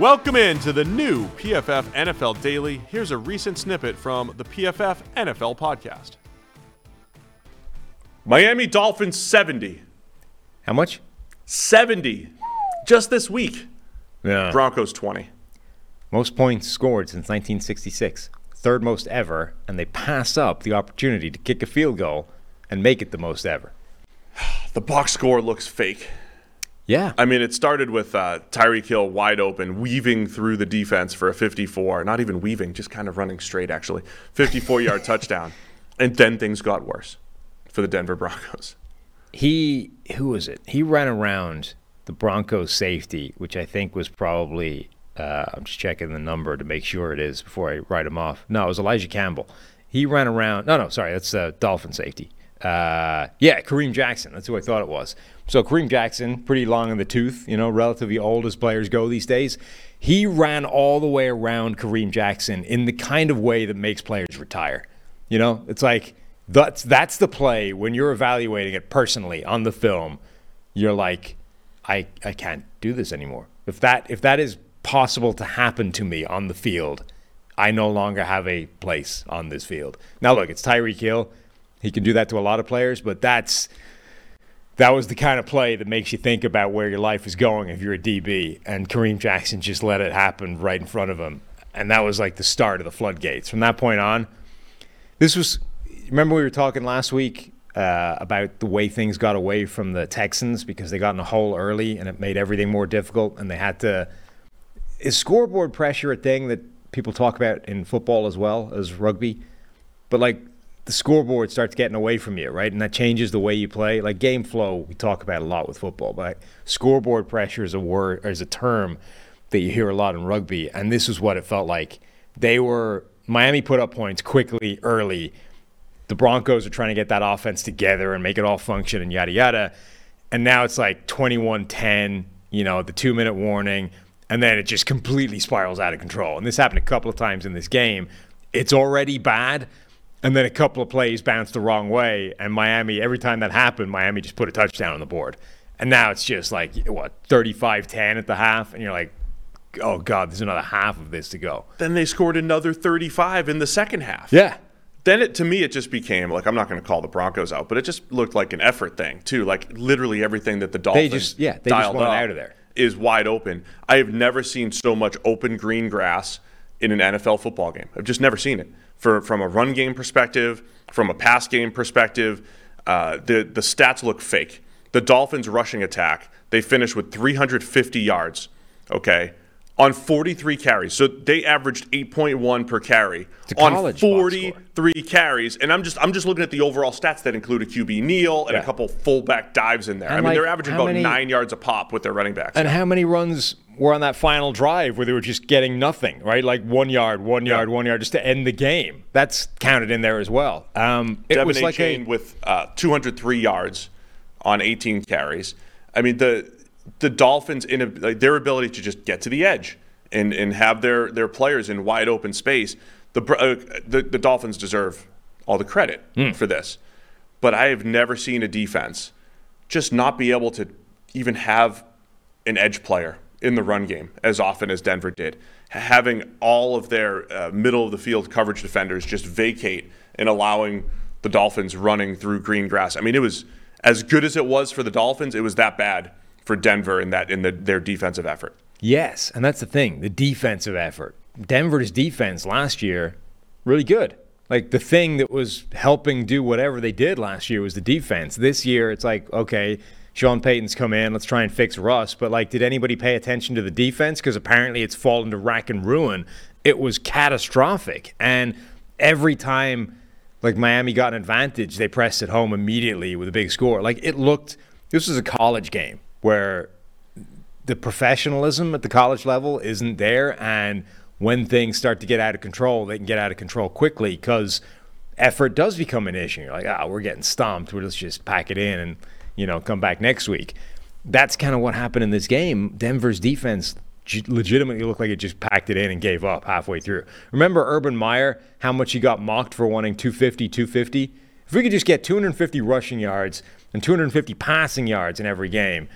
Welcome into the new PFF NFL Daily. Here's a recent snippet from the PFF NFL podcast. Miami Dolphins 70. How much? 70. Just this week. Yeah. Broncos 20. Most points scored since 1966. Third most ever, and they pass up the opportunity to kick a field goal and make it the most ever. The box score looks fake. Yeah. I mean, it started with Tyreek Hill wide open, weaving through the defense for a 54. Not even weaving, just kind of running straight, actually. 54-yard touchdown. And then things got worse for the Denver Broncos. He ran around the Broncos safety, which I think was probably... I'm just checking the number to make sure it is before I write him off. No, it was Elijah Campbell. He ran around. No, sorry. That's Dolphin safety. Kareem Jackson. That's who I thought it was. So Kareem Jackson, pretty long in the tooth, relatively old as players go these days. He ran all the way around Kareem Jackson in the kind of way that makes players retire. It's like that's the play when you're evaluating it personally on the film. You're like, I can't do this anymore. If that is possible to happen to me on the field, I no longer have a place on this field. Now look, it's Tyreek Hill. He can do that to a lot of players, but that was the kind of play that makes you think about where your life is going if you're a DB, and Kareem Jackson just let it happen right in front of him. And that was like the start of the floodgates. From that point on, remember we were talking last week about the way things got away from the Texans because they got in a hole early and it made everything more difficult, and they had to... Is scoreboard pressure a thing that people talk about in football as well as rugby? But, the scoreboard starts getting away from you, right? And that changes the way you play. Game flow, we talk about a lot with football. But scoreboard pressure is a word, or is a term that you hear a lot in rugby. And this is what it felt like. Miami put up points quickly, early. The Broncos are trying to get that offense together and make it all function and yada, yada. And now it's 21-10, the 2-minute warning. And then it just completely spirals out of control. And this happened a couple of times in this game. It's already bad. And then a couple of plays bounced the wrong way. And Miami, every time that happened, Miami just put a touchdown on the board. And now it's just 35-10 at the half. And you're like, oh, God, there's another half of this to go. Then they scored another 35 in the second half. Yeah. Then it just became, I'm not going to call the Broncos out, but it just looked like an effort thing, too. Literally everything that the Dolphins they dialed just out of there. Is wide open. I have never seen so much open green grass in an NFL football game. I've just never seen it. From a run game perspective, from a pass game perspective, the stats look fake. The Dolphins' rushing attack, they finished with 350 yards, on 43 carries. So they averaged 8.1 per carry on 43 carries. And I'm just looking at the overall stats that include a QB kneel and a couple fullback dives in there. And they're averaging about 9 yards a pop with their running backs. And how many runs were on that final drive where they were just getting nothing, right? 1 yard, 1 yard, 1 yard just to end the game. That's counted in there as well. It was Devin Achane with 203 yards on 18 carries. I mean, the Dolphins, their ability to just get to the edge and have their players in wide open space, the Dolphins deserve all the credit for this. But I have never seen a defense just not be able to even have an edge player in the run game as often as Denver did. Having all of their middle-of-the-field coverage defenders just vacate and allowing the Dolphins running through green grass. I mean, it was as good as it was for the Dolphins, it was that bad for Denver in their defensive effort. Yes, and that's the thing, the defensive effort. Denver's defense last year, really good. The thing that was helping do whatever they did last year was the defense. This year, it's Sean Payton's come in, let's try and fix Russ, but did anybody pay attention to the defense? Because apparently it's fallen to rack and ruin. It was catastrophic, and every time Miami got an advantage, they pressed it home immediately with a big score. This was a college game where the professionalism at the college level isn't there, and when things start to get out of control, they can get out of control quickly because effort does become an issue. You're we're getting stomped. Let's just pack it in and, come back next week. That's kind of what happened in this game. Denver's defense legitimately looked like it just packed it in and gave up halfway through. Remember Urban Meyer, how much he got mocked for wanting 250? If we could just get 250 rushing yards and 250 passing yards in every game,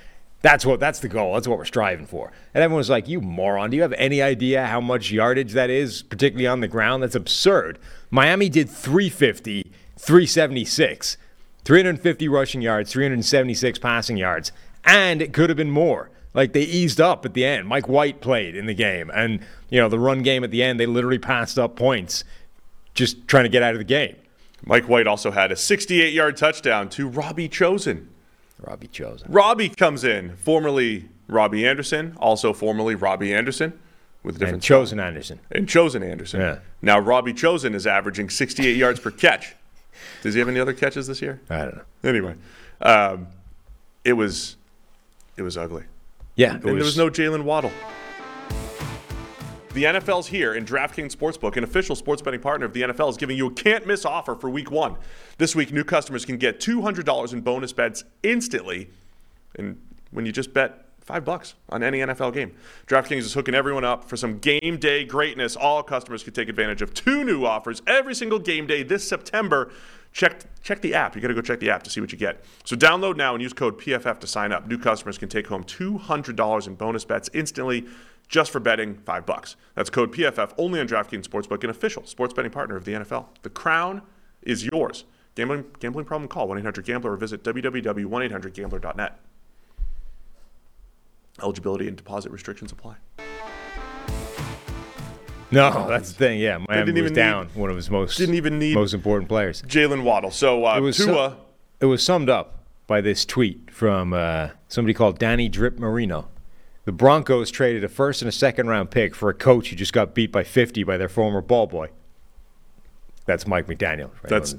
That's the goal. That's what we're striving for. And everyone was like, you moron. Do you have any idea how much yardage that is, particularly on the ground? That's absurd. Miami did 350, 376, 350 rushing yards, 376 passing yards, and it could have been more. Like, they eased up at the end. Mike White played in the game. And, you know, the run game at the end, they literally passed up points just trying to get out of the game. Mike White also had a 68-yard touchdown to Robbie Chosen. Robbie comes in, formerly Robbie Anderson, also formerly Robbie Anderson. With a different And Chosen Anderson. Yeah. Now Robbie Chosen is averaging 68 yards per catch. Does he have any other catches this year? I don't know. Anyway, it was ugly. Yeah. And there was no Jalen Waddle. The NFL's here, and DraftKings Sportsbook, an official sports betting partner of the NFL, is giving you a can't-miss offer for Week 1. This week, new customers can get $200 in bonus bets instantly, and when you just bet $5 on any NFL game. DraftKings is hooking everyone up for some game day greatness. All customers can take advantage of two new offers every single game day this September. Check the app. You got to go check the app to see what you get. So download now and use code PFF to sign up. New customers can take home $200 in bonus bets instantly, just for betting $5. That's code PFF only on DraftKings Sportsbook, an official sports betting partner of the NFL. The crown is yours. Gambling problem? Call 1-800-GAMBLER or visit www.1800gambler.net. Eligibility and deposit restrictions apply. No, that's the thing. Yeah, Miami was down one of his most important players, Jalen Waddle. So Tua. It was summed up by this tweet from somebody called Danny Drip Marino. The Broncos traded a first and a second round pick for a coach who just got beat by 50 by their former ball boy. That's Mike McDaniel. Right? That's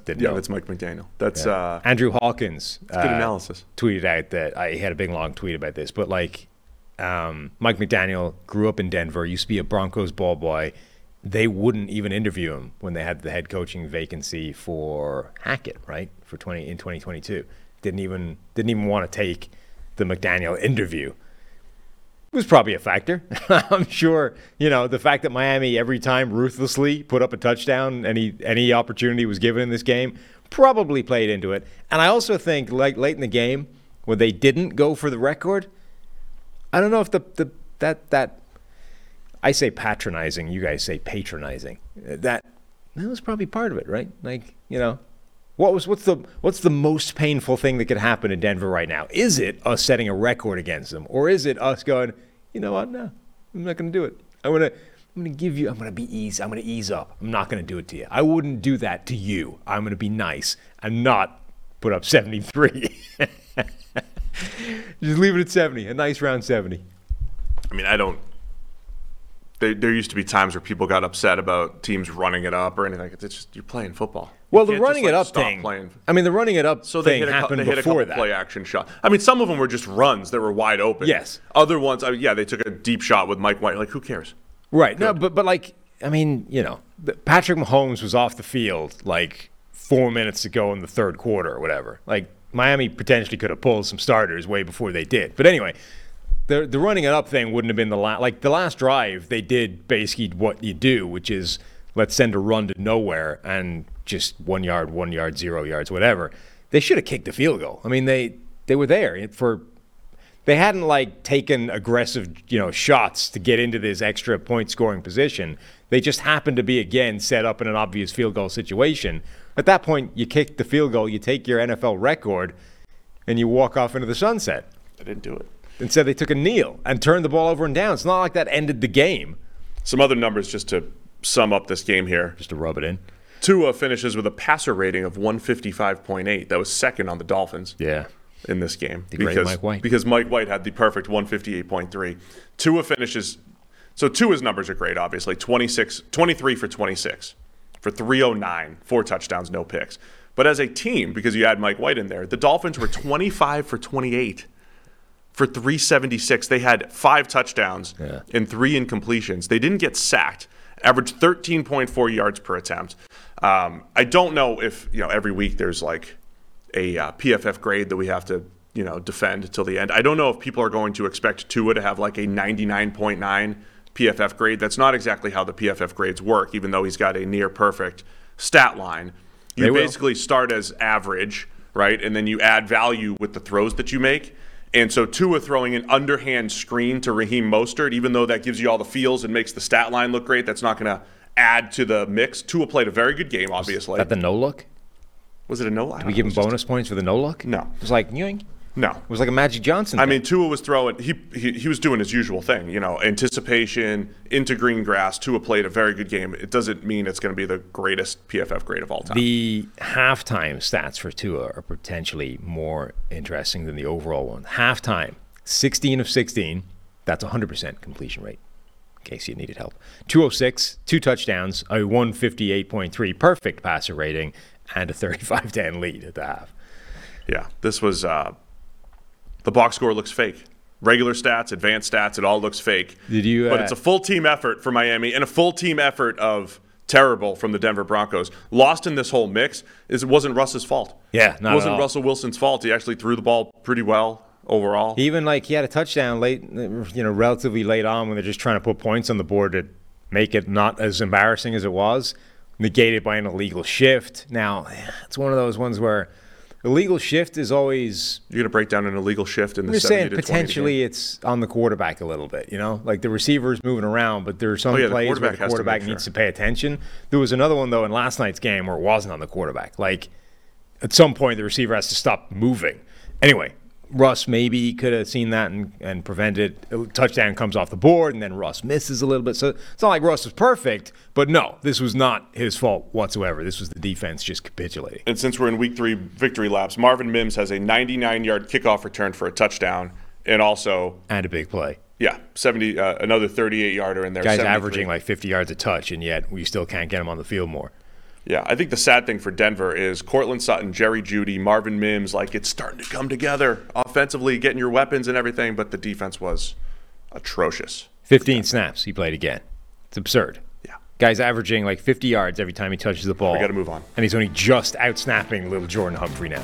Mike McDaniel. That's Andrew Hawkins. That's good analysis. Tweeted out that he had a big long tweet about this, but like Mike McDaniel grew up in Denver, used to be a Broncos ball boy. They wouldn't even interview him when they had the head coaching vacancy for Hackett, right? For 2022, didn't even want to take the McDaniel interview. Was probably a factor. I'm sure, you know, the fact that Miami every time ruthlessly put up a touchdown, any opportunity was given in this game, probably played into it. And I also think, like, late in the game when they didn't go for the record, I don't know if that I say patronizing, you guys say patronizing, that was probably part of it, right? Like, you know, What's the most painful thing that could happen in Denver right now? Is it us setting a record against them, or is it us going, you know what? No, I'm not going to do it. I'm going to ease up. I'm not going to do it to you. I wouldn't do that to you. I'm going to be nice and not put up 73. Just leave it at 70. A nice round 70. I mean, I don't. There used to be times where people got upset about teams running it up or anything. It's just, you're playing football. Well, the running it up thing. I mean, the running it up thing happened before that. They hit a play action shot. I mean, some of them were just runs that were wide open. Yes. Other ones, they took a deep shot with Mike White. Like, who cares? Right. No, but like, I mean, you know, Patrick Mahomes was off the field like 4 minutes ago in the third quarter or whatever. Like, Miami potentially could have pulled some starters way before they did. But anyway. The running it up thing wouldn't have been the last drive. They did basically what you do, which is let's send a run to nowhere and just 1 yard, 0 yards, whatever. They should have kicked the field goal. I mean, they were there for. They hadn't like taken aggressive, you know, shots to get into this extra point scoring position. They just happened to be again set up in an obvious field goal situation. At that point, you kick the field goal, you take your NFL record, and you walk off into the sunset. They didn't do it. Instead, they took a kneel and turned the ball over and down. It's not like that ended the game. Some other numbers just to sum up this game here. Just to rub it in. Tua finishes with a passer rating of 155.8. That was second on the Dolphins in this game. The great Mike White. Because Mike White had the perfect 158.3. Tua finishes. So Tua's numbers are great, obviously. 23 for 26 for 309, 4 touchdowns, no picks. But as a team, because you add Mike White in there, the Dolphins were 25 for 28. For 376, they had 5 touchdowns and 3 incompletions. They didn't get sacked. Averaged 13.4 yards per attempt. I don't know if, you know, every week there's like a PFF grade that we have to, you know, defend till the end. I don't know if people are going to expect Tua to have like a 99.9 PFF grade. That's not exactly how the PFF grades work, even though he's got a near perfect stat line. You basically start as average, right? And then you add value with the throws that you make. And so Tua throwing an underhand screen to Raheem Mostert, even though that gives you all the feels and makes the stat line look great, that's not going to add to the mix. Tua played a very good game, obviously. Was that the no-look? Was it a no-look? Did we give him bonus points for the no-look? No. It was like, yoink. No. It was like a Magic Johnson thing. I mean, Tua was throwing – he was doing his usual thing, you know, anticipation, into green grass. Tua played a very good game. It doesn't mean it's going to be the greatest PFF grade of all time. The halftime stats for Tua are potentially more interesting than the overall one. Halftime, 16 of 16. That's 100% completion rate, in case you needed help. 206, two touchdowns, a 158.3 perfect passer rating, and a 35-10 lead at the half. Yeah, this was – the box score looks fake. Regular stats, advanced stats, it all looks fake. But it's a full team effort for Miami and a full team effort of terrible from the Denver Broncos. Lost in this whole mix is it wasn't Russ's fault. Yeah, not at all. It wasn't Russell Wilson's fault. He actually threw the ball pretty well overall. Even like he had a touchdown late, you know, relatively late on when they're just trying to put points on the board to make it not as embarrassing as it was. Negated by an illegal shift. Now, it's one of those ones where illegal shift is always... You're going to break down an illegal shift in the 70 to 20. I'm just saying potentially it's on the quarterback a little bit, you know? Like the receiver's moving around, but there are some plays where the quarterback needs to pay attention. There was another one, though, in last night's game where it wasn't on the quarterback. Like at some point the receiver has to stop moving. Anyway, Russ maybe could have seen that and prevented it. A touchdown comes off the board, and then Russ misses a little bit. So it's not like Russ was perfect, but no, this was not his fault whatsoever. This was the defense just capitulating. And since we're in Week 3 victory laps, Marvin Mims has a 99-yard kickoff return for a touchdown and also... And a big play. Yeah, another 38-yarder in there. Guy's averaging like 50 yards a touch, and yet we still can't get him on the field more. Yeah, I think the sad thing for Denver is Courtland Sutton, Jerry Jeudy, Marvin Mims, like it's starting to come together offensively, getting your weapons and everything, but the defense was atrocious. 15 snaps he played again. It's absurd. Yeah. Guy's averaging like 50 yards every time he touches the ball. We got to move on. And he's only just out-snapping little Jordan Humphrey now.